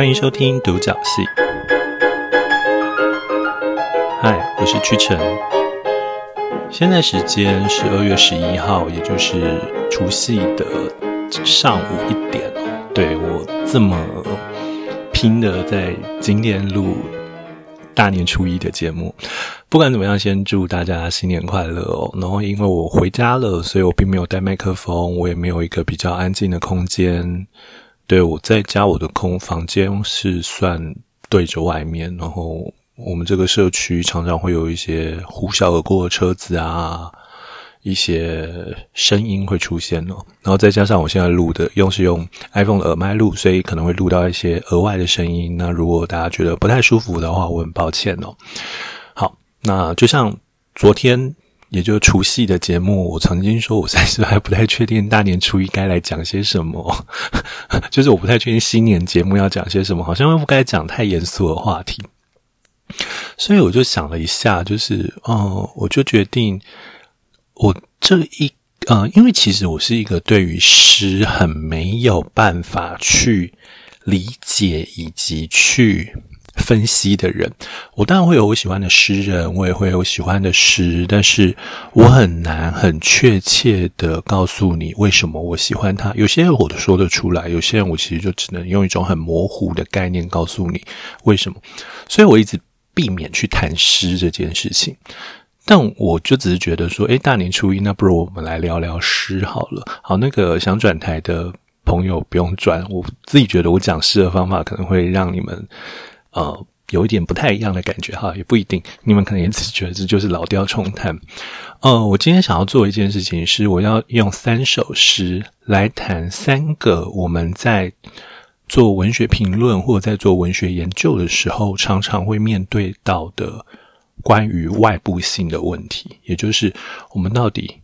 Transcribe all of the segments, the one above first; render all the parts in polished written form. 欢迎收听独角戏。嗨，我是屈臣。现在时间是12月11号，也就是除夕的上午1点。对，我这么拼的在今天录大年初一的节目，不管怎么样，先祝大家新年快乐哦。然后因为我回家了，所以我并没有带麦克风，我也没有一个比较安静的空间。对，我在家我的房间是算对着外面，然后我们这个社区常常会有一些呼啸而过的车子啊，一些声音会出现哦。然后再加上我现在录的用 iPhone 的耳麦录，所以可能会录到一些额外的声音。那如果大家觉得不太舒服的话，我很抱歉哦。好，那就像昨天也就是除夕的节目，我曾经说我暂时还不太确定大年初一该来讲些什么就是我不太确定新年节目要讲些什么，好像不该讲太严肃的话题。所以我就想了一下，就是我就决定我这因为其实我是一个对于诗很没有办法去理解以及去分析的人。我当然会有我喜欢的诗人，我也会有喜欢的诗，但是我很难很确切的告诉你为什么我喜欢他。有些人我都说得出来，有些人我其实就只能用一种很模糊的概念告诉你为什么。所以我一直避免去谈诗这件事情。但我就只是觉得说，大年初一，那不如我们来聊聊诗好了。好，那个想转台的朋友不用转，我自己觉得我讲诗的方法可能会让你们有一点不太一样的感觉哈，也不一定，你们可能也只觉得这就是老调重弹。我今天想要做一件事情是，我要用3首诗来谈3个我们在做文学评论或者在做文学研究的时候常常会面对到的关于外部性的问题，也就是我们到底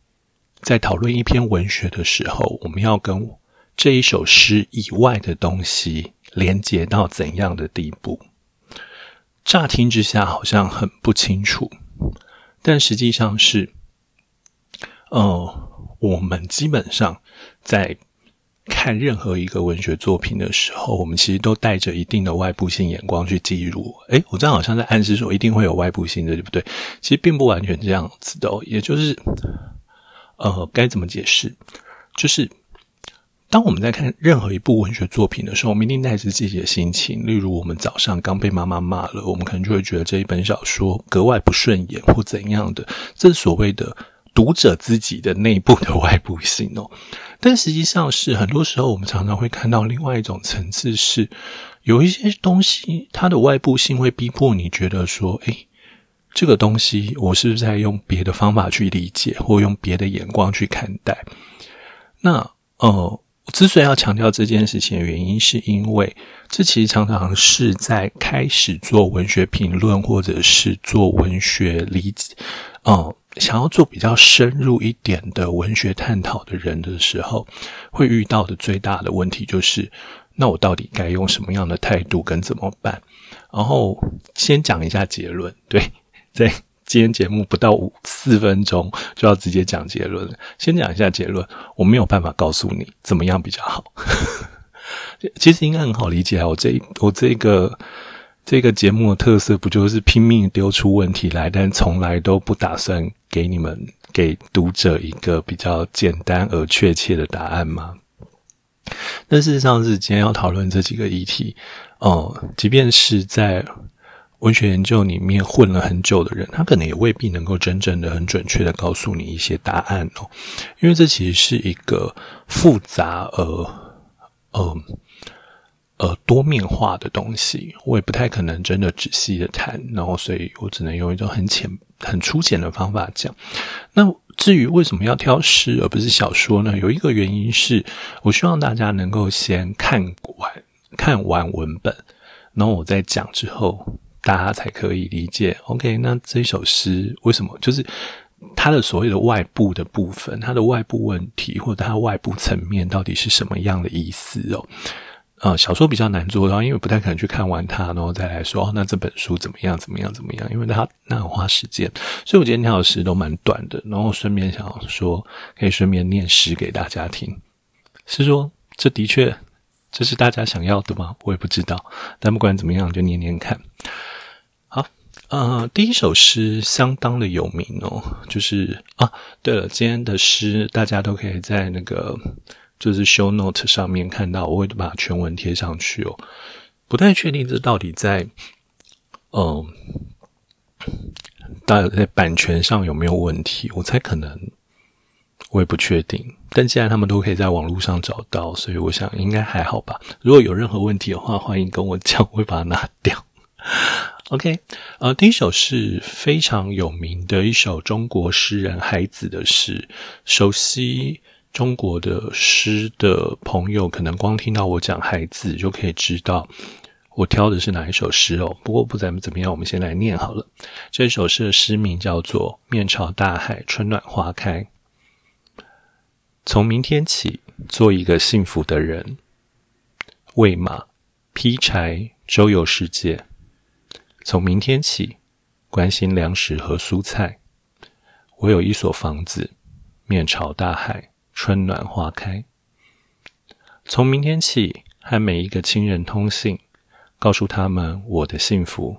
在讨论一篇文学的时候，我们要跟这一首诗以外的东西连接到怎样的地步。乍听之下好像很不清楚，但实际上是我们基本上在看任何一个文学作品的时候，我们其实都带着一定的外部性眼光去记录。我这样好像在暗示说一定会有外部性的，对不对？其实并不完全这样子的也就是该怎么解释，就是当我们在看任何一部文学作品的时候，我们一定带着自己的心情。例如我们早上刚被妈妈骂了，我们可能就会觉得这一本小说格外不顺眼或怎样的，这是所谓的读者自己的内部的外部性哦。但实际上是很多时候我们常常会看到另外一种层次，是有一些东西它的外部性会逼迫你觉得说，这个东西我是不是在用别的方法去理解，或用别的眼光去看待。那我之所以要强调这件事情的原因，是因为这其实常常是在开始做文学评论或者是做文学理解想要做比较深入一点的文学探讨的人的时候会遇到的最大的问题，就是那我到底该用什么样的态度跟怎么办。然后先讲一下结论，对，在今天节目不到4分钟就要直接讲结论了。先讲一下结论，我没有办法告诉你怎么样比较好其实应该很好理解，我这个节目的特色不就是拼命丢出问题来，但从来都不打算给你们给读者一个比较简单而确切的答案吗？但事实上是今天要讨论这几个议题即便是在文学研究里面混了很久的人，他可能也未必能够真正的很准确的告诉你一些答案因为这其实是一个复杂而多面化的东西，我也不太可能真的仔细的谈，然后所以我只能用一种很粗浅的方法讲。那至于为什么要挑诗而不是小说呢？有一个原因是我希望大家能够先看完文本，然后我再讲之后大家才可以理解 OK， 那这首诗为什么就是它的所谓的外部的部分，它的外部问题或者它外部层面到底是什么样的意思小说比较难做到，因为不太可能去看完它然后再来说那这本书怎么样，因为那很花时间。所以我今天挑的诗都蛮短的，然后顺便想说可以顺便念诗给大家听，是说这的确这是大家想要的吗？我也不知道，但不管怎么样就念念看。好，第一首诗相当的有名哦，就是对了，今天的诗大家都可以在那个就是 show note 上面看到，我会把全文贴上去哦。不太确定这到底在在版权上有没有问题，我猜可能，我也不确定，但既然他们都可以在网络上找到，所以我想应该还好吧。如果有任何问题的话，欢迎跟我讲，我会把它拿掉。OK， 第一首是非常有名的一首中国诗人海子的诗，熟悉中国的诗的朋友，可能光听到我讲海子就可以知道我挑的是哪一首诗哦。不过不咱们怎么样，我们先来念好了。这首诗的诗名叫做《面朝大海，春暖花开》。从明天起，做一个幸福的人，喂马，劈柴，周游世界。从明天起，关心粮食和蔬菜。我有一所房子，面朝大海，春暖花开。从明天起，和每一个亲人通信，告诉他们我的幸福。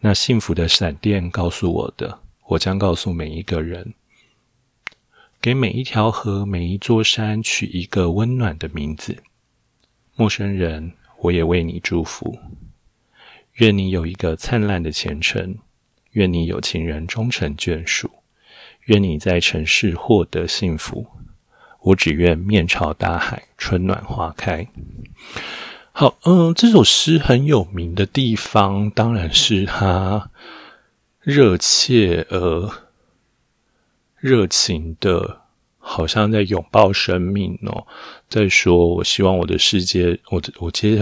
那幸福的闪电告诉我的，我将告诉每一个人。给每一条河，每一座山取一个温暖的名字。陌生人，我也为你祝福。愿你有一个灿烂的前程，愿你有情人终成眷属，愿你在城市获得幸福。我只愿面朝大海，春暖花开。好，这首诗很有名的地方，当然是它热切而热情的，好像在拥抱生命哦，在说我希望我的世界，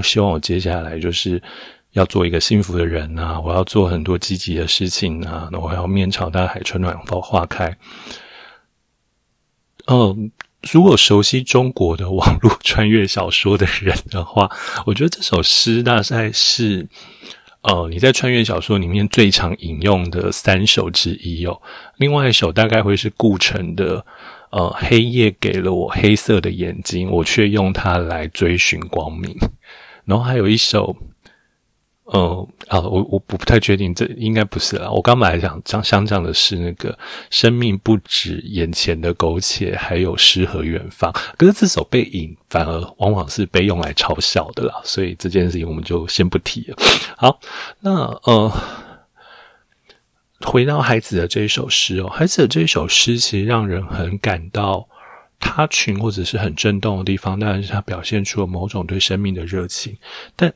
希望我接下来就是要做一个幸福的人啊，我要做很多积极的事情啊，我要面朝大海，春暖花开。如果熟悉中国的网络穿越小说的人的话，我觉得这首诗大概是你在穿越小说里面最常引用的三首之一哦。另外一首大概会是顾城的黑夜给了我黑色的眼睛，我却用它来追寻光明。然后还有一首我不太确定，这应该不是啦。我刚才想讲的是那个生命不止眼前的苟且，还有诗和远方。可是这首被引反而往往是被用来嘲笑的啦，所以这件事情我们就先不提了。好，那回到海子的这一首诗哦，海子的这一首诗其实让人很感到他群或者是很震动的地方，当然是他表现出了某种对生命的热情，但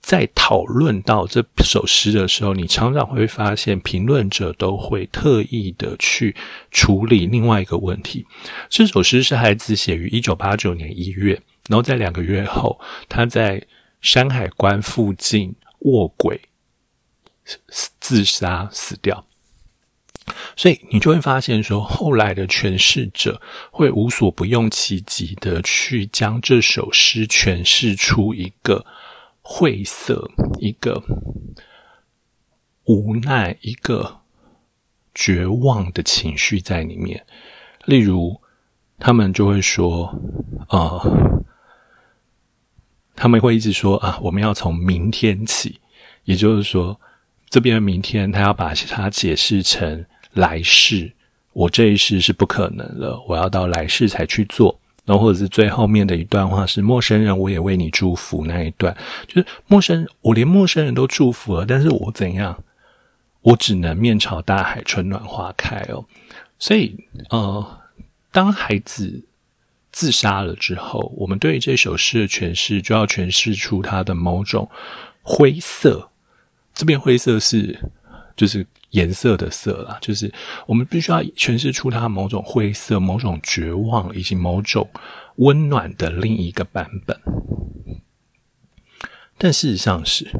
在讨论到这首诗的时候，你常常会发现评论者都会特意的去处理另外一个问题。这首诗是海子写于1989年1月，然后在2个月后，他在山海关附近卧轨自杀死掉。所以你就会发现说，后来的诠释者会无所不用其极的去将这首诗诠释出一个晦涩，一个无奈，一个绝望的情绪在里面。例如他们就会说他们会一直说啊，我们要从明天起，也就是说这边的明天他要把它解释成来世，我这一世是不可能了，我要到来世才去做。然后或者是最后面的一段话是陌生人我也为你祝福，那一段就是我连陌生人都祝福了，但是我怎样，我只能面朝大海，春暖花开哦。所以当海子自杀了之后，我们对这首诗的诠释就要诠释出它的某种灰色，这边灰色是就是颜色的色啦，就是我们必须要诠释出它某种灰色，某种绝望，以及某种温暖的另一个版本。但事实上是，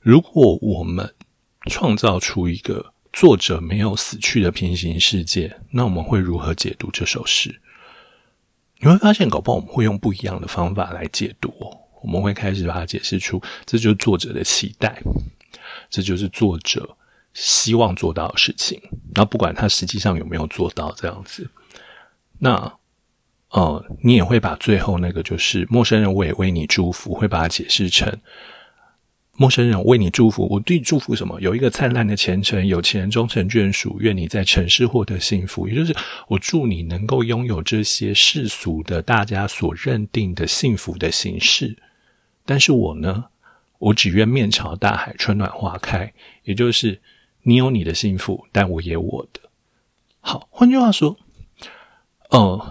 如果我们创造出一个作者没有死去的平行世界，那我们会如何解读这首诗？你会发现搞不好我们会用不一样的方法来解读哦，我们会开始把它解释出这就是作者的期待，这就是作者希望做到的事情，然后不管他实际上有没有做到这样子。那你也会把最后那个就是陌生人我也为你祝福，会把它解释成陌生人为你祝福，我对你祝福什么？有一个灿烂的前程，有情人终成眷属，愿你在尘世获得幸福。也就是我祝你能够拥有这些世俗的大家所认定的幸福的形式，但是我呢，我只愿面朝大海，春暖花开。也就是你有你的幸福，但我也有我的。好，换句话说，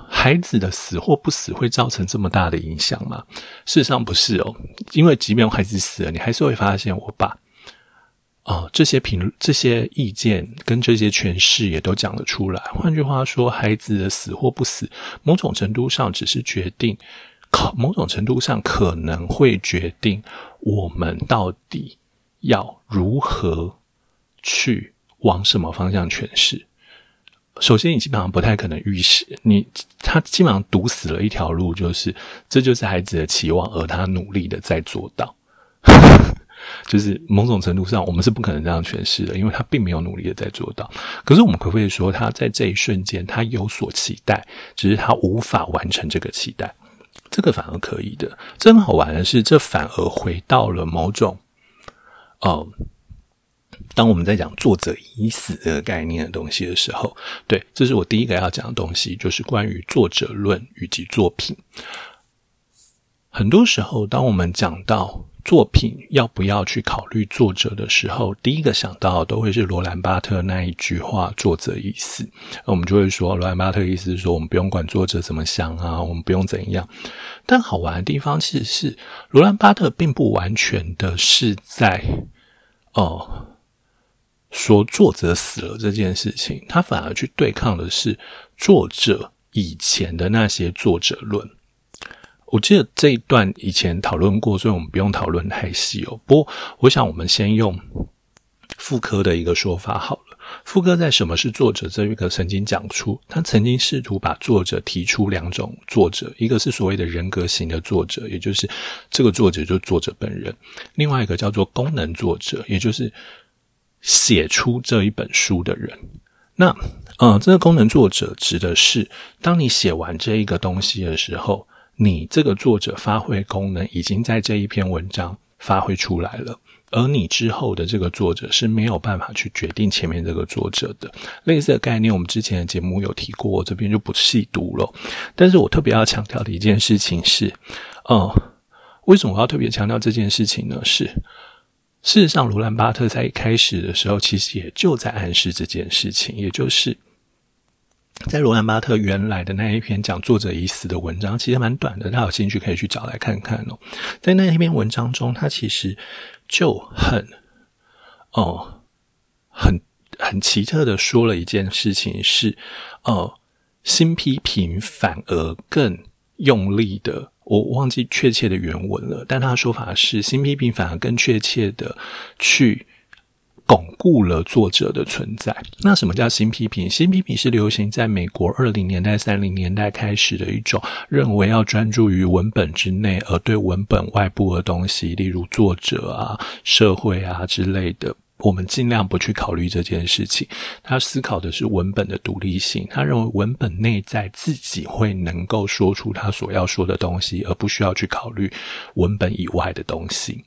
孩子的死或不死会造成这么大的影响吗？事实上不是哦，因为即便孩子死了，你还是会发现我把这些意见跟这些诠释也都讲了出来。换句话说，孩子的死或不死，某种程度上只是决定，某种程度上可能会决定我们到底要如何去往什么方向诠释。首先你基本上不太可能预示他基本上堵死了一条路，就是这就是孩子的期望，而他努力的在做到就是某种程度上我们是不可能这样诠释的，因为他并没有努力的在做到。可是我们可不可以说他在这一瞬间他有所期待，只是他无法完成这个期待？这个反而可以的。这很好玩的是，这反而回到了某种当我们在讲作者已死的概念的东西的时候，对，这是我第一个要讲的东西，就是关于作者论以及作品。很多时候，当我们讲到作品要不要去考虑作者的时候，第一个想到都会是罗兰巴特那一句话，作者已死。我们就会说罗兰巴特意思是说我们不用管作者怎么想啊，我们不用怎样。但好玩的地方其实是罗兰巴特并不完全的是在说作者死了这件事情，他反而去对抗的是作者以前的那些作者论。我记得这一段以前讨论过，所以我们不用讨论太细哦。不过我想我们先用傅柯的一个说法好了。傅柯在什么是作者这一个曾经讲出，他曾经试图把作者提出两种作者，一个是所谓的人格型的作者，也就是这个作者就是作者本人，另外一个叫做功能作者，也就是写出这一本书的人。那这个功能作者指的是当你写完这一个东西的时候，你这个作者发挥功能已经在这一篇文章发挥出来了，而你之后的这个作者是没有办法去决定前面这个作者的。类似的概念我们之前的节目有提过，我这边就不细读了。但是我特别要强调的一件事情是，为什么我要特别强调这件事情呢？是事实上，罗兰巴特在一开始的时候，其实也就在暗示这件事情，也就是在罗兰巴特原来的那一篇讲作者已死的文章，其实蛮短的，大家有兴趣可以去找来看看哦。在那一篇文章中，他其实就很奇特的说了一件事情是，新批评反而更用力的。我忘记确切的原文了，但他的说法是新批评反而更确切的去巩固了作者的存在。那什么叫新批评？新批评是流行在美国20年代、30年代开始的一种认为要专注于文本之内，而对文本外部的东西，例如作者啊、社会啊之类的，我们尽量不去考虑这件事情。他思考的是文本的独立性，他认为文本内在自己会能够说出他所要说的东西，而不需要去考虑文本以外的东西。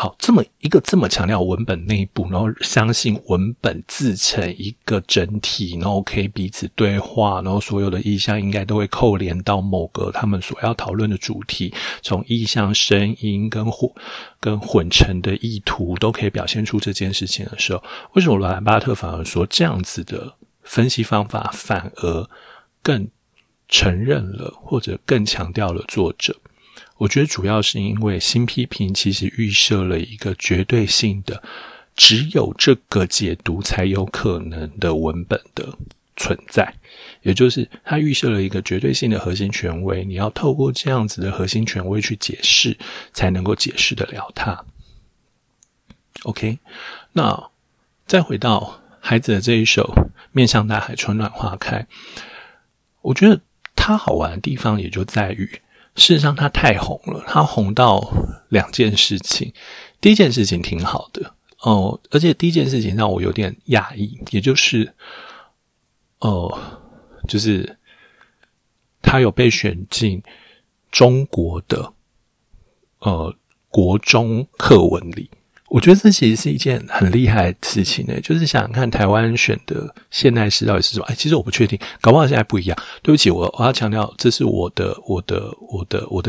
好，这么强调文本内部，然后相信文本自成一个整体，然后可以彼此对话，然后所有的意象应该都会扣连到某个他们所要讨论的主题，从意象、声音跟混成的意图都可以表现出这件事情的时候，为什么罗兰巴特反而说这样子的分析方法反而更承认了或者更强调了作者？我觉得主要是因为新批评其实预设了一个绝对性的只有这个解读才有可能的文本的存在，也就是它预设了一个绝对性的核心权威，你要透过这样子的核心权威去解释才能够解释得了它。 OK， 那再回到孩子的这一首面向大海春暖花开，我觉得它好玩的地方也就在于事实上他太红了，他红到两件事情。第一件事情挺好的而且第一件事情让我有点讶异，也就是他有被选进中国的国中课文里。我觉得这其实是一件很厉害的事情，就是想想看台湾选的现代诗到底是什么。其实我不确定，搞不好现在不一样。对不起，我要强调，这是我的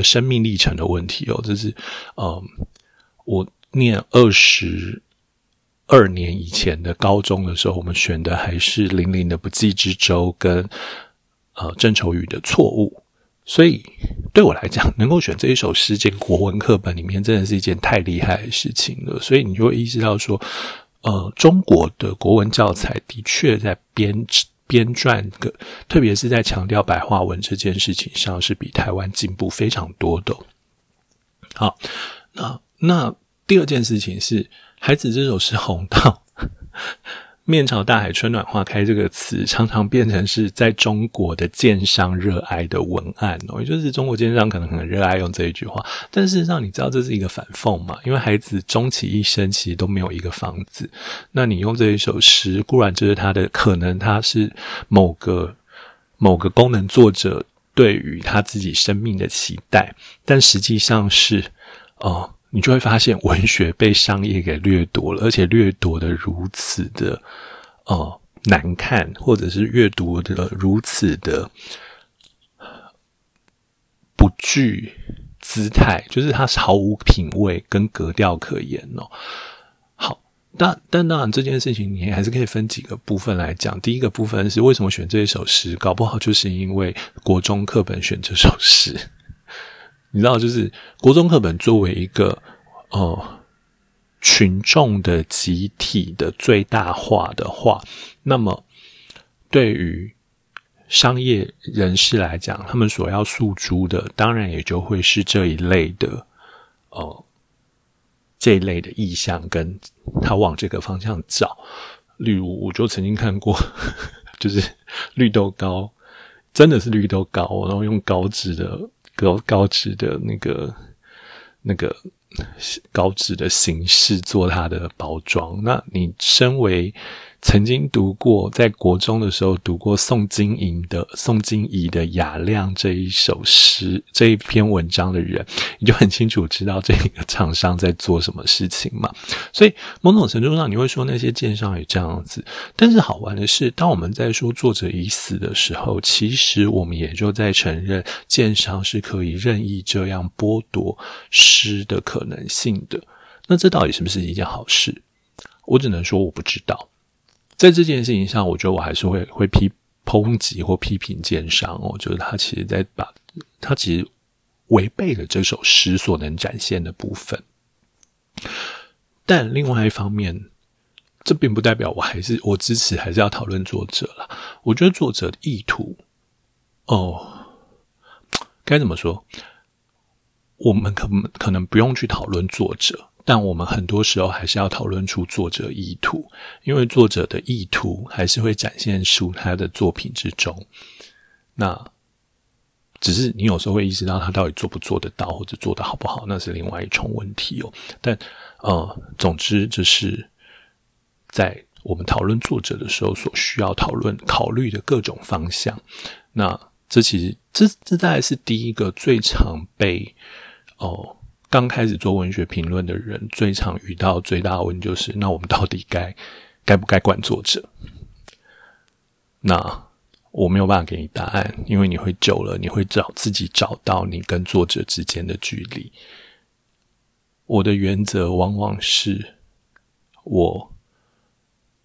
生命历程的问题哦。这是我念22年以前的高中的时候，我们选的还是林林的《不计之舟》跟郑愁予的《错误》。所以对我来讲，能够选这一首诗进国文课本里面，真的是一件太厉害的事情了。所以你就会意识到说，中国的国文教材的确在编撰个，特别是在强调白话文这件事情上，是比台湾进步非常多的。好，那第二件事情是，孩子这首诗红到面朝大海春暖花开这个词常常变成是在中国的建商热爱的文案，也就是中国建商可能很热爱用这一句话，但事实上你知道这是一个反讽嘛？因为孩子终其一生其实都没有一个房子，那你用这一首诗，固然就是他的，可能他是某个功能作者对于他自己生命的期待，但实际上是你就会发现文学被商业给掠夺了，而且掠夺的如此的难看，或者是阅读的如此的不具姿态，就是它毫无品味跟格调可言。好，但当然这件事情你还是可以分几个部分来讲。第一个部分是为什么选这一首诗，搞不好就是因为国中课本选这首诗。你知道，就是国中课本作为一个群众的集体的最大化的话，那么对于商业人士来讲，他们所要诉诸的当然也就会是这一类的这一类的意向，跟他往这个方向找。例如我就曾经看过就是绿豆糕，真的是绿豆糕，然后用高脂的那个高脂的形式做它的包装。那你身为曾经读过，在国中的时候读过宋金怡的雅量这一首诗，这一篇文章的人，你就很清楚知道这个厂商在做什么事情嘛。所以某种程度上你会说那些建商也这样子，但是好玩的是，当我们在说作者已死的时候，其实我们也就在承认建商是可以任意这样剥夺诗的可能性的。那这到底是不是一件好事？我只能说我不知道。在这件事情上，我觉得我还是会抨击或批评建商，就是他其实违背了这首诗所能展现的部分。但另外一方面，这并不代表我支持，还是要讨论作者啦。我觉得作者的意图该怎么说？我们可能不用去讨论作者。但我们很多时候还是要讨论出作者意图，因为作者的意图还是会展现出他的作品之中。那只是你有时候会意识到他到底做不做得到，或者做得好不好，那是另外一重问题。但总之这是在我们讨论作者的时候所需要考虑的各种方向。那这其实这大概是第一个最常被刚开始做文学评论的人最常遇到最大的问题，就是那我们到底该不该管作者？那我没有办法给你答案，因为你会久了，你会自己找到你跟作者之间的距离。我的原则往往是，我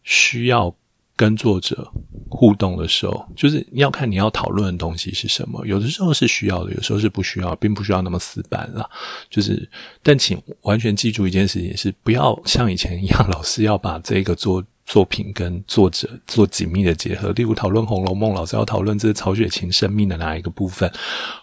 需要跟作者互动的时候，就是要看你要讨论的东西是什么，有的时候是需要的，有时候是不需要，并不需要那么死板啦。就是，但请完全记住一件事情是，不要像以前一样，老是要把这个作品跟作者做紧密的结合。例如讨论《红楼梦》，老是要讨论这是曹雪芹生命的哪一个部分，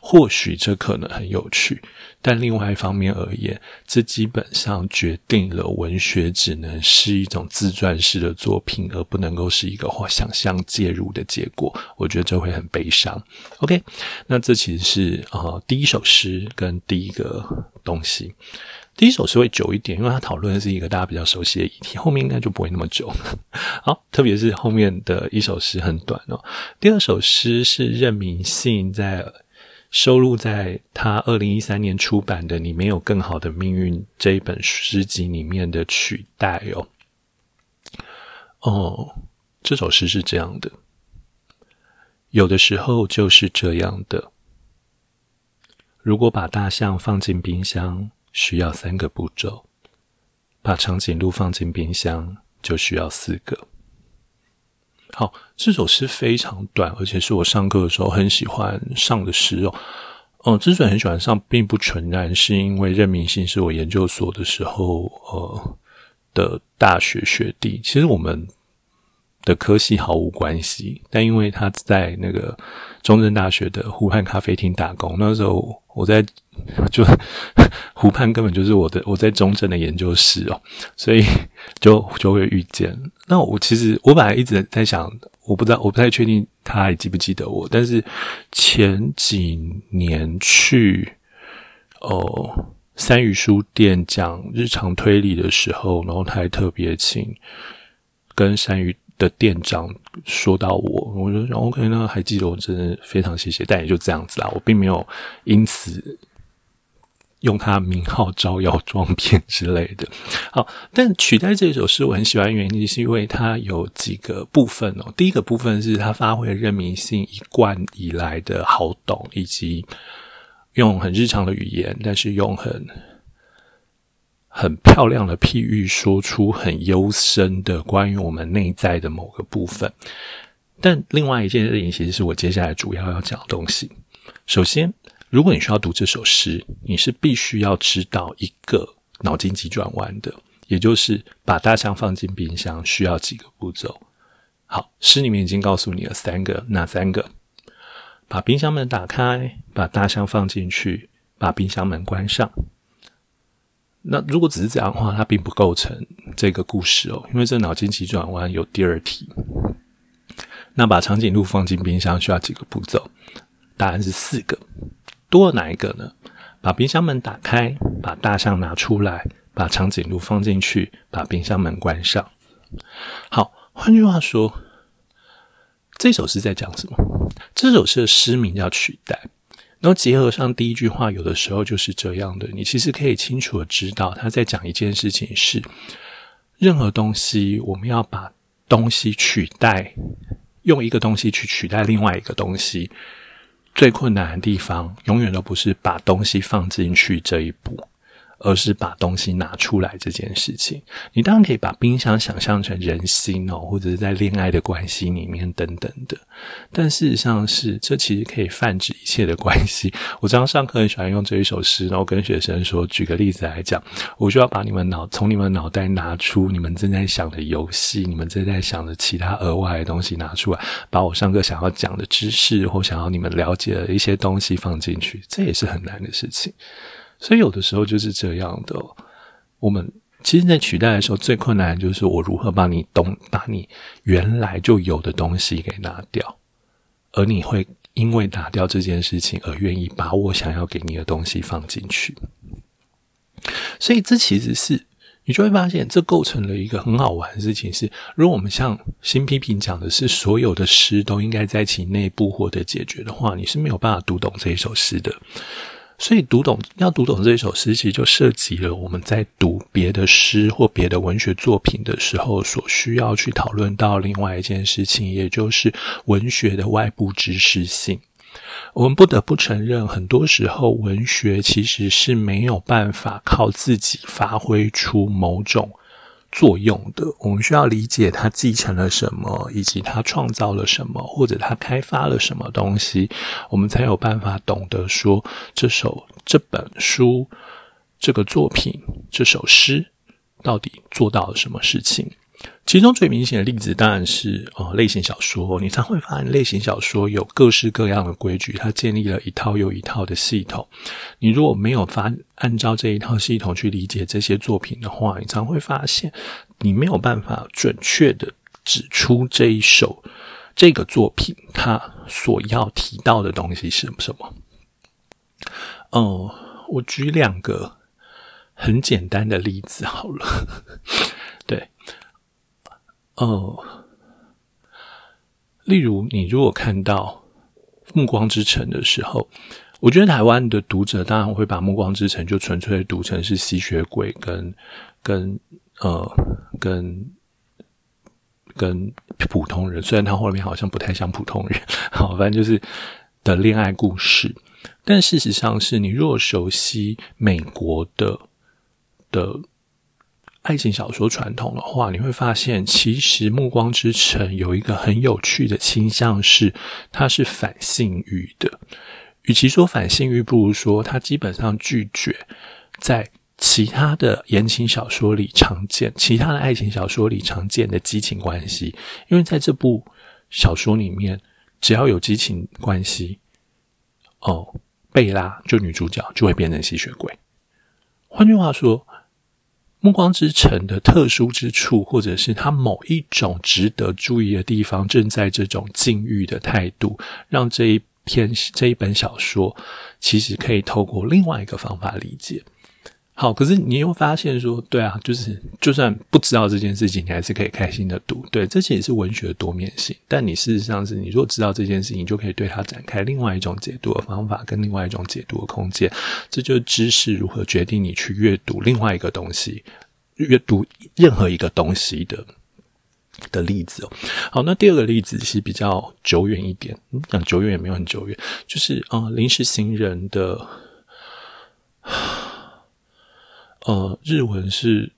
或许这可能很有趣，但另外一方面而言，这基本上决定了文学只能是一种自传式的作品，而不能够是一个想象介入的结果。我觉得这会很悲伤。 OK， 那这其实是第一首诗跟第一个东西。第一首诗会久一点，因为它讨论的是一个大家比较熟悉的议题，后面应该就不会那么久。好，特别是后面的一首诗很短。第二首诗是任明信在收录在他2013年出版的《你没有更好的命运》这一本诗集里面的取代哦。哦，这首诗是这样的：有的时候就是这样的。如果把大象放进冰箱，需要3个步骤；把长颈鹿放进冰箱，就需要4个。好，这首诗非常短，而且是我上课的时候很喜欢上的诗哦。之所以很喜欢上，并不纯然是因为任明信是我研究所的时候的大学学弟，其实我们的科系毫无关系，但因为他在那个中正大学的湖畔咖啡厅打工，那时候我在就湖畔根本就是我在中正的研究室哦，所以就会遇见。那我本来一直在想，我不太确定他还记不记得我，但是前几年去三余书店讲日常推理的时候，然后他还特别请跟三余的店长说到我就想 OK， 那还记得我，真的非常谢谢，但也就这样子啦，我并没有因此用他名号招摇撞骗之类的。好，但取代这首诗我很喜欢的原因是因为它有几个部分哦。第一个部分是它发挥任明信一贯以来的好懂，以及用很日常的语言，但是用很漂亮的譬喻说出很幽深的关于我们内在的某个部分。但另外一件事情其实是我接下来主要要讲的东西。首先，如果你需要读这首诗，你是必须要知道一个脑筋急转弯的，也就是把大象放进冰箱需要几个步骤。好，诗里面已经告诉你了3个，哪3个？把冰箱门打开，把大象放进去，把冰箱门关上。那如果只是这样的话，它并不构成这个故事哦，因为这脑筋急转弯有第二题。那把长颈鹿放进冰箱需要几个步骤？答案是4个。多了哪一个呢？把冰箱门打开，把大象拿出来，把长颈鹿放进去，把冰箱门关上。好，换句话说，这首诗在讲什么？这首诗的诗名叫取代。然后结合上第一句话，有的时候就是这样的，你其实可以清楚的知道他在讲一件事情是，任何东西我们要把东西取代，用一个东西去取代另外一个东西，最困难的地方永远都不是把东西放进去这一步，而是把东西拿出来这件事情。你当然可以把冰箱想象成人心哦，或者是在恋爱的关系里面等等的，但事实上是这其实可以泛指一切的关系。我常常上课很喜欢用这一首诗，然后跟学生说，举个例子来讲，我需要把从你们脑袋拿出你们正在想的游戏，你们正在想的其他额外的东西拿出来，把我上课想要讲的知识或想要你们了解的一些东西放进去，这也是很难的事情。所以有的时候就是这样的哦，我们其实在取代的时候最困难的就是我如何把你原来就有的东西给拿掉，而你会因为拿掉这件事情而愿意把我想要给你的东西放进去。所以这其实是你就会发现，这构成了一个很好玩的事情是，如果我们像新批评讲的是所有的诗都应该在其内部获得解决的话，你是没有办法读懂这一首诗的。所以要读懂这首诗，其实就涉及了我们在读别的诗或别的文学作品的时候所需要去讨论到另外一件事情，也就是文学的外部知识性。我们不得不承认，很多时候文学其实是没有办法靠自己发挥出某种作用的，我们需要理解它继承了什么，以及它创造了什么，或者它开发了什么东西，我们才有办法懂得说这本书、这个作品、这首诗到底做到了什么事情。其中最明显的例子当然是类型小说。你常会发现类型小说有各式各样的规矩，它建立了一套又一套的系统。你如果没有按照这一套系统去理解这些作品的话，你常会发现你没有办法准确的指出这个作品它所要提到的东西是什么。我举2个很简单的例子好了。对。例如你如果看到《暮光之城》的时候，我觉得台湾的读者当然会把暮光之城就纯粹读成是吸血鬼跟普通人，虽然他后面好像不太像普通人，好，反正就是的恋爱故事。但事实上是，你若熟悉美国的爱情小说传统的话，你会发现其实暮光之城有一个很有趣的倾向是它是反性欲的。与其说反性欲，不如说它基本上拒绝在其他的言情小说里常见，其他的爱情小说里常见的激情关系。因为在这部小说里面，只要有激情关系，贝拉就女主角就会变成吸血鬼。换句话说，暮光之城的特殊之处，或者是它某一种值得注意的地方，正在这种禁欲的态度，让这一本小说其实可以透过另外一个方法理解。好，可是你又发现说，对啊，就是就算不知道这件事情，你还是可以开心的读。对，这其实是文学的多面性。但你事实上是，你如果知道这件事情，你就可以对它展开另外一种解读的方法，跟另外一种解读的空间。这就是知识如何决定你去阅读另外一个东西，阅读任何一个东西的例子哦。好，那第二个例子是比较久远一点，讲久远也没有很久远，就是临时行人的。日文是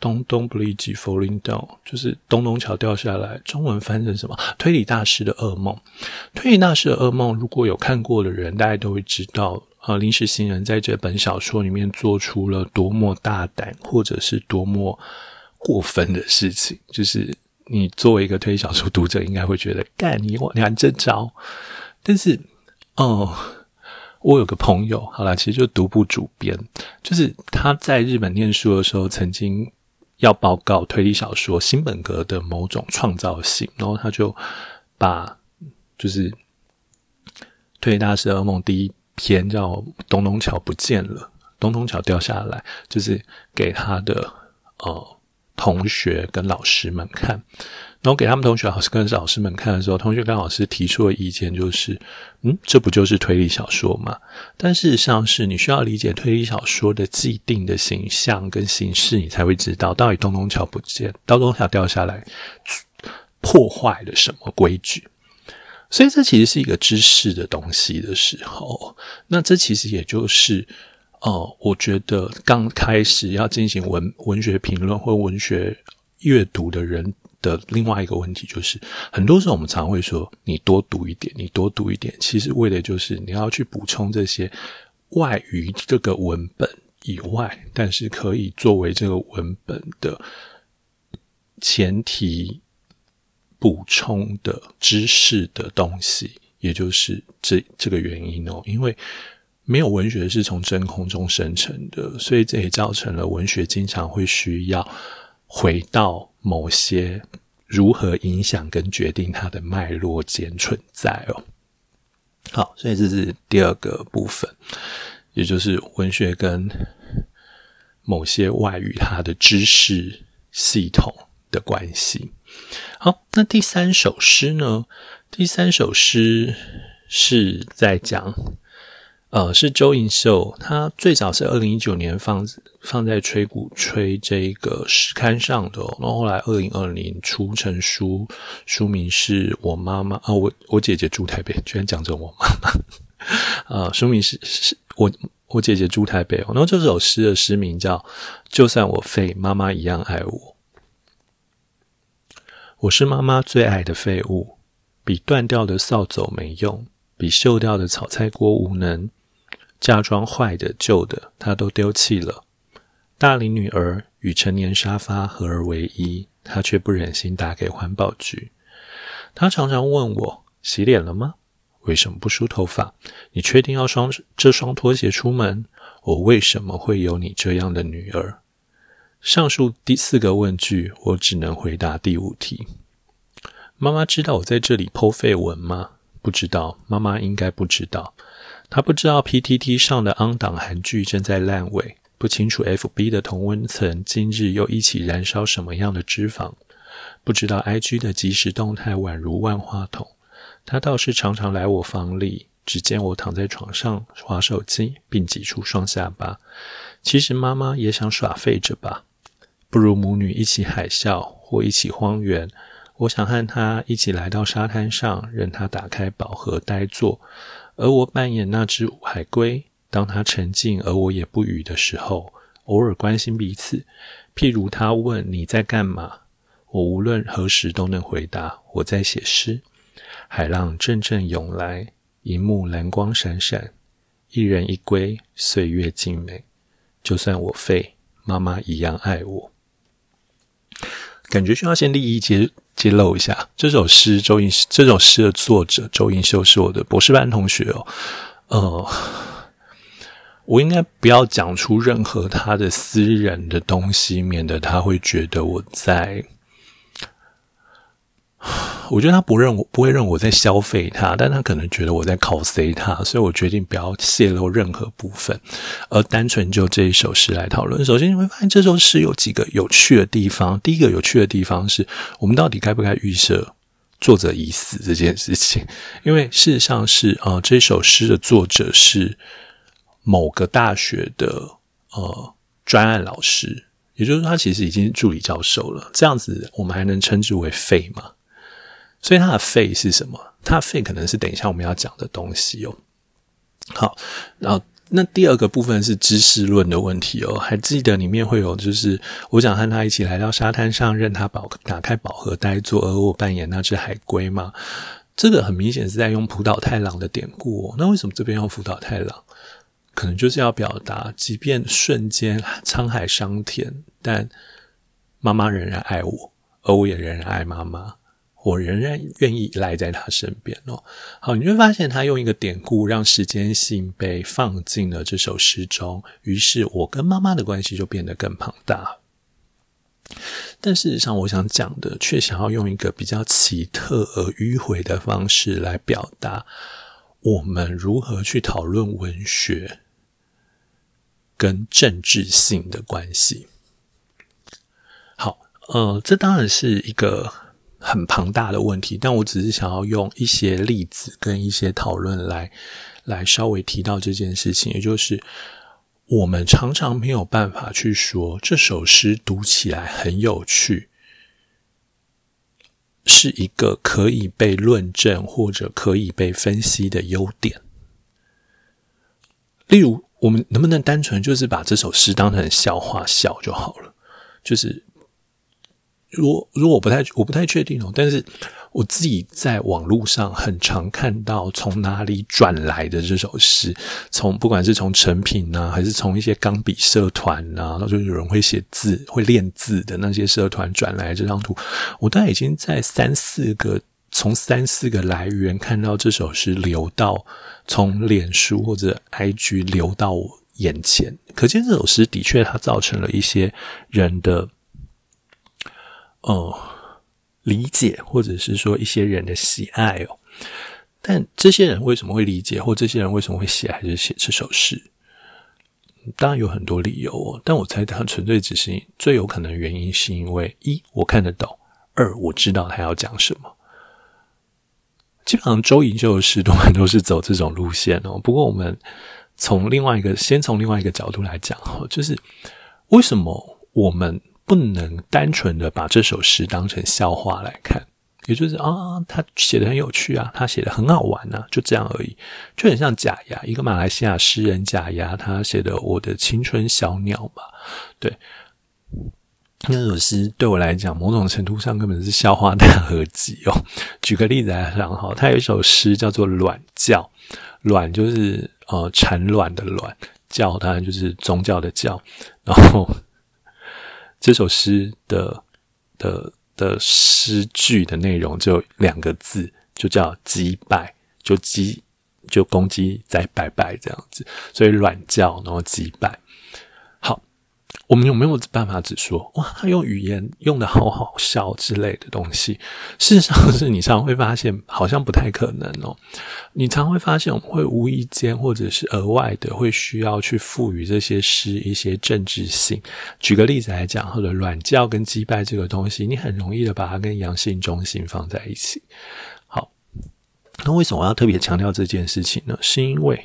东东不利己 falling down， 就是东东桥掉下来，中文翻成什么？推理大师的噩梦。推理大师的噩梦，如果有看过的人，大家都会知道，临时行人在这本小说里面做出了多么大胆，或者是多么过分的事情。就是你作为一个推理小说读者，应该会觉得，干你玩这招。但是，我有个朋友，好啦，其实就独步主编，就是他在日本念书的时候，曾经要报告推理小说新本格的某种创造性，然后他就把就是《推理大师的噩梦》第一篇叫《东东桥不见了》，东东桥掉下来，就是给他的同学跟老师们看，然后给他们同学跟老师们看的时候，同学跟老师提出的意见就是这不就是推理小说吗？但事实上是你需要理解推理小说的既定的形象跟形式，你才会知道到底东东桥不见，东东桥掉下来破坏了什么规矩。所以这其实是一个知识的东西的时候，那这其实也就是我觉得刚开始要进行文学评论或文学阅读的人的另外一个问题，就是很多时候我们常会说你多读一点，你多读一点，其实为的就是你要去补充这些外于这个文本以外，但是可以作为这个文本的前提补充的知识的东西，也就是这个原因哦。因为没有文学是从真空中生成的，所以这也造成了文学经常会需要回到某些如何影响跟决定它的脉络间存在哦。好，所以这是第二个部分，也就是文学跟某些外语它的知识系统的关系。好，那第三首诗呢？第三首诗是在讲是周银秀，他最早是2019年放在吹鼓吹这个诗刊上的然后后来2020出成书，书名是我妈妈我姐姐住台北，居然讲着我妈妈书名是我姐姐住台北然后这首诗的诗名叫就算我废，妈妈一样爱我。我是妈妈最爱的废物，比断掉的扫帚没用，比锈掉的炒菜锅无能，嫁妆坏的旧的她都丢弃了。大龄女儿与成年沙发合而为一，她却不忍心打给环保局。她常常问我洗脸了吗？为什么不梳头发？你确定要这双拖鞋出门？我为什么会有你这样的女儿？上述第四个问句，我只能回答第五题。妈妈知道我在这里剖绯闻吗？不知道，妈妈应该不知道。她不知道 PTT 上的昂档韩剧正在烂尾，不清楚 FB 的同温层今日又一起燃烧什么样的脂肪，不知道 IG 的即时动态宛如万花筒，他倒是常常来我房里，只见我躺在床上滑手机，并挤出双下巴。其实妈妈也想耍废着吧，不如母女一起海啸或一起荒原。我想和他一起来到沙滩上，任他打开宝盒呆坐，而我扮演那只海龟。当他沉静而我也不语的时候，偶尔关心彼此，譬如他问你在干嘛，我无论何时都能回答我在写诗。海浪阵阵涌来，一幕蓝光闪闪，一人一龟，岁月静美。就算我废，妈妈一样爱我。感觉需要先立意揭露一下，这首诗的作者周英修是我的博士班同学哦。我应该不要讲出任何他的私人的东西，免得他会觉得我觉得他不会认为我在消费他，但他可能觉得我在 cosplay 他，所以我决定不要泄露任何部分，而单纯就这一首诗来讨论。首先你会发现这首诗有几个有趣的地方。第一个有趣的地方是，我们到底该不该预设作者已死这件事情？因为事实上是这首诗的作者是某个大学的专案老师，也就是说他其实已经是助理教授了。这样子我们还能称之为废吗？所以他的废是什么？他的废可能是等一下我们要讲的东西哦。好，然后那第二个部分是知识论的问题哦。还记得里面会有，就是我想和他一起来到沙滩上，任他打开宝盒呆坐，而我扮演那只海龟吗？这个很明显是在用浦岛太郎的典故哦。那为什么这边用浦岛太郎？可能就是要表达，即便瞬间沧海桑田，但妈妈仍然爱我，而我也仍然爱妈妈。我仍然愿意赖在他身边哦。好，你会发现他用一个典故让时间性被放进了这首诗中，于是我跟妈妈的关系就变得更庞大。但事实上我想讲的却想要用一个比较奇特而迂回的方式来表达我们如何去讨论文学跟政治性的关系。好，这当然是一个很庞大的问题，但我只是想要用一些例子跟一些讨论来稍微提到这件事情，也就是我们常常没有办法去说这首诗读起来很有趣，是一个可以被论证或者可以被分析的优点。例如，我们能不能单纯就是把这首诗当成笑话笑就好了？就是如果我不太确定哦，但是我自己在网络上很常看到从哪里转来的这首诗，不管是从成品啊，还是从一些钢笔社团啊，就有人会写字会练字的那些社团转来这张图，我大概已经在从三四个来源看到这首诗流到从脸书或者 IG 流到我眼前。可见这首诗的确它造成了一些人的理解，或者是说一些人的喜爱哦。但这些人为什么会理解，或这些人为什么会写还是写这首诗？当然有很多理由哦，但我猜它纯粹只是最有可能的原因是因为一，我看得懂；二，我知道他要讲什么。基本上周莹修的诗都是走这种路线哦。不过我们从另外一个角度来讲哦，就是为什么我们不能单纯的把这首诗当成笑话来看，也就是他写得很有趣啊，他写得很好玩啊，就这样而已。就很像贾亚，一个马来西亚诗人贾亚，他写的《我的青春小鸟》嘛，对，那首诗对我来讲，某种程度上根本是笑话大合集哦。举个例子来讲哈，他有一首诗叫做《卵教》，卵就是产卵的卵，教当然就是宗教的教，然后。这首诗的诗句的内容只有两个字，就叫击败，就攻击再拜拜这样子，所以软教然后击败。好，我们有没有办法只说哇他用语言用的好好笑之类的东西？事实上是你常会发现好像不太可能哦。你常会发现我们会无意间或者是额外的会需要去赋予这些诗一些政治性。举个例子来讲，或者软教跟击败这个东西，你很容易的把它跟阳性中心放在一起。好，那为什么我要特别强调这件事情呢？是因为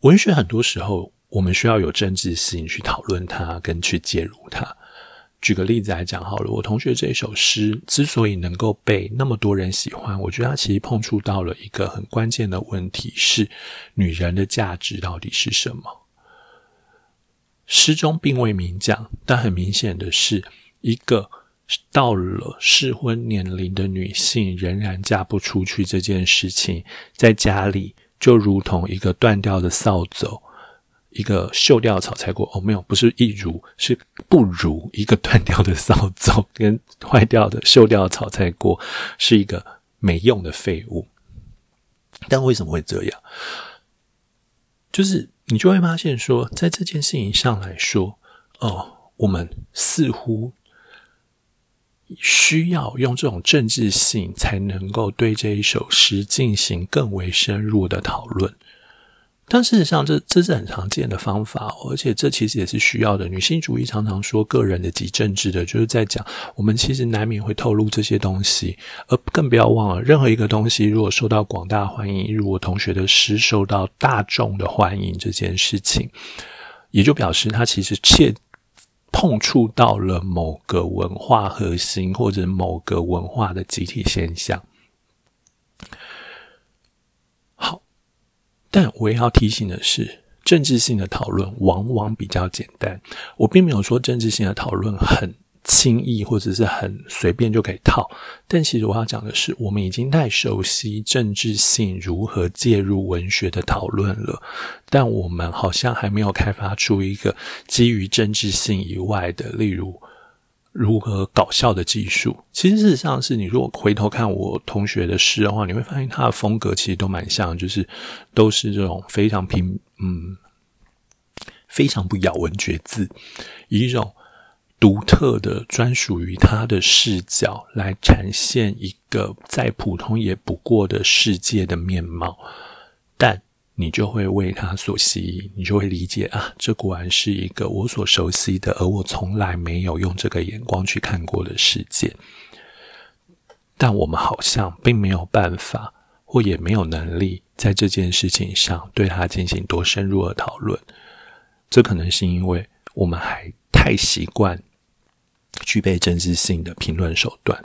文学很多时候我们需要有政治性去讨论它跟去介入它。举个例子来讲好了，我同学这一首诗之所以能够被那么多人喜欢，我觉得它其实碰触到了一个很关键的问题，是女人的价值到底是什么。诗中并未明讲，但很明显的是，一个到了适婚年龄的女性仍然嫁不出去这件事情，在家里就如同一个断掉的扫帚，一个锈掉的炒菜锅，没有，不是一如，是不如一个断掉的扫帚跟坏掉的锈掉的炒菜锅，是一个没用的废物。但为什么会这样？就是你就会发现说，在这件事情上来说，我们似乎需要用这种政治性才能够对这一首诗进行更为深入的讨论。但事实上这是很常见的方法而且这其实也是需要的。女性主义常常说个人的及政治的，就是在讲我们其实难免会透露这些东西，而更不要忘了任何一个东西如果受到广大欢迎，如果同学的诗受到大众的欢迎这件事情，也就表示它其实碰触到了某个文化核心或者某个文化的集体现象。但我也要提醒的是，政治性的讨论往往比较简单。我并没有说政治性的讨论很轻易或者是很随便就可以套，但其实我要讲的是，我们已经太熟悉政治性如何介入文学的讨论了，但我们好像还没有开发出一个基于政治性以外的，例如如何搞笑的技术。其实事实上是，你如果回头看我同学的诗的话，你会发现他的风格其实都蛮像，就是都是这种非常非常不咬文嚼字，以一种独特的专属于他的视角来展现一个再普通也不过的世界的面貌，但你就会为它所吸引，你就会理解这果然是一个我所熟悉的，而我从来没有用这个眼光去看过的世界。但我们好像并没有办法，或也没有能力在这件事情上对它进行多深入的讨论。这可能是因为我们还太习惯具备政治性的评论手段。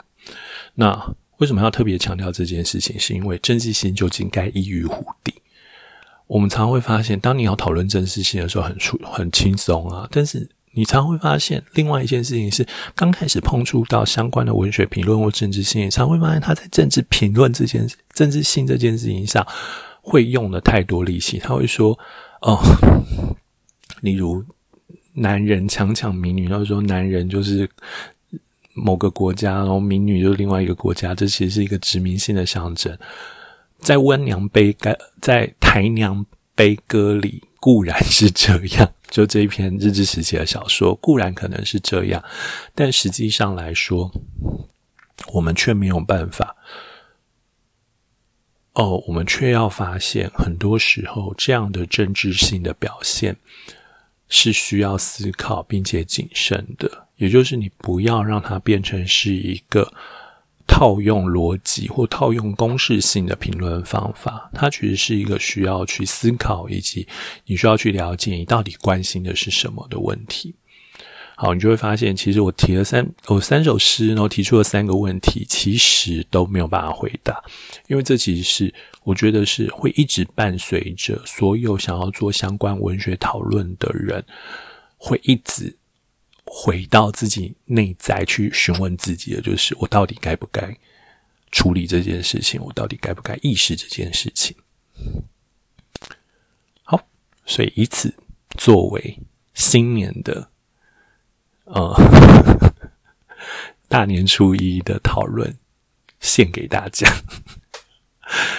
那为什么要特别强调这件事情？是因为政治性究竟该依于湖底。我们常会发现，当你要讨论政治性的时候很轻松啊，但是你常会发现另外一件事情是，刚开始碰触到相关的文学评论或政治性，常会发现他在政治评论这件政治性这件事情上会用了太多力气。他会说例如男人强抢民女，他会说男人就是某个国家，然后民女就是另外一个国家，这其实是一个殖民性的象征。在台娘悲歌里固然是这样，就这一篇日治时期的小说固然可能是这样，但实际上来说我们却没有办法我们却要发现很多时候这样的政治性的表现是需要思考并且谨慎的，也就是你不要让它变成是一个套用逻辑或套用公式性的评论方法，它其实是一个需要去思考以及你需要去了解你到底关心的是什么的问题。好，你就会发现其实我提了三首诗，然后提出了三个问题，其实都没有办法回答，因为这其实是我觉得是会一直伴随着所有想要做相关文学讨论的人会一直回到自己内在去询问自己的，就是我到底该不该处理这件事情，我到底该不该意识这件事情。好，所以以此作为新年的大年初一的讨论献给大家，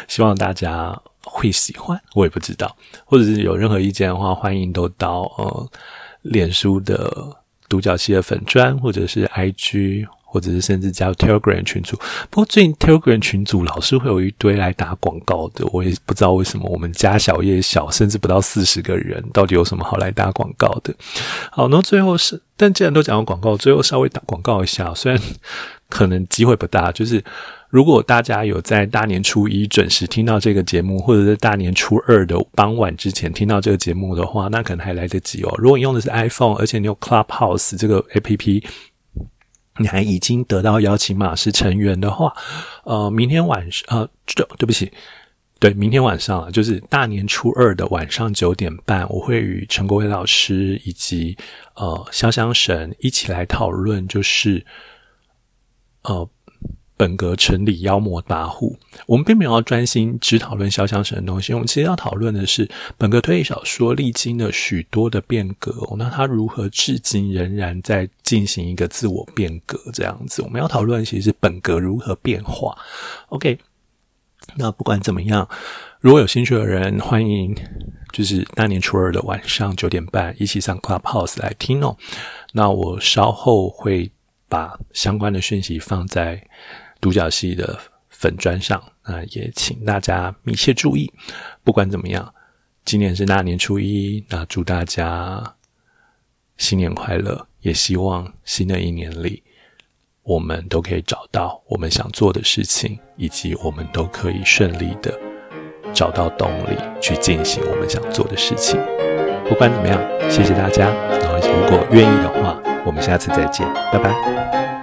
希望大家会喜欢，我也不知道，或者是有任何意见的话，欢迎都到脸书的独角戏的粉专，或者是 IG， 或者是甚至加入 Telegram 群组。不过最近 Telegram 群组老是会有一堆来打广告的，我也不知道为什么我们家小业小，甚至不到40个人，到底有什么好来打广告的。好，那最后但既然都讲到广告，最后稍微打广告一下，虽然可能机会不大，就是如果大家有在大年初一准时听到这个节目，或者是大年初二的傍晚之前听到这个节目的话，那可能还来得及哦。如果你用的是 iPhone， 而且你有 Clubhouse 这个 APP， 你还已经得到邀请码是成员的话，明天晚上对，明天晚上就是大年初二的晚上9点半，我会与陈国威老师以及香香神一起来讨论，就是本格城里妖魔大户。我们并没有要专心只讨论香香神的东西，我们其实要讨论的是本格推理小说历经了许多的变革，那它如何至今仍然在进行一个自我变革这样子。我们要讨论其实是本格如何变化。 OK，那不管怎么样，如果有兴趣的人，欢迎就是大年初二的晚上9点半一起上 Clubhouse 来听哦。那我稍后会把相关的讯息放在独角戏的粉专上，那也请大家密切注意。不管怎么样，今年是大年初一，那祝大家新年快乐，也希望新的一年里我们都可以找到我们想做的事情，以及我们都可以顺利的找到动力去进行我们想做的事情。不管怎么样，谢谢大家，然后如果愿意的话，我们下次再见，拜拜。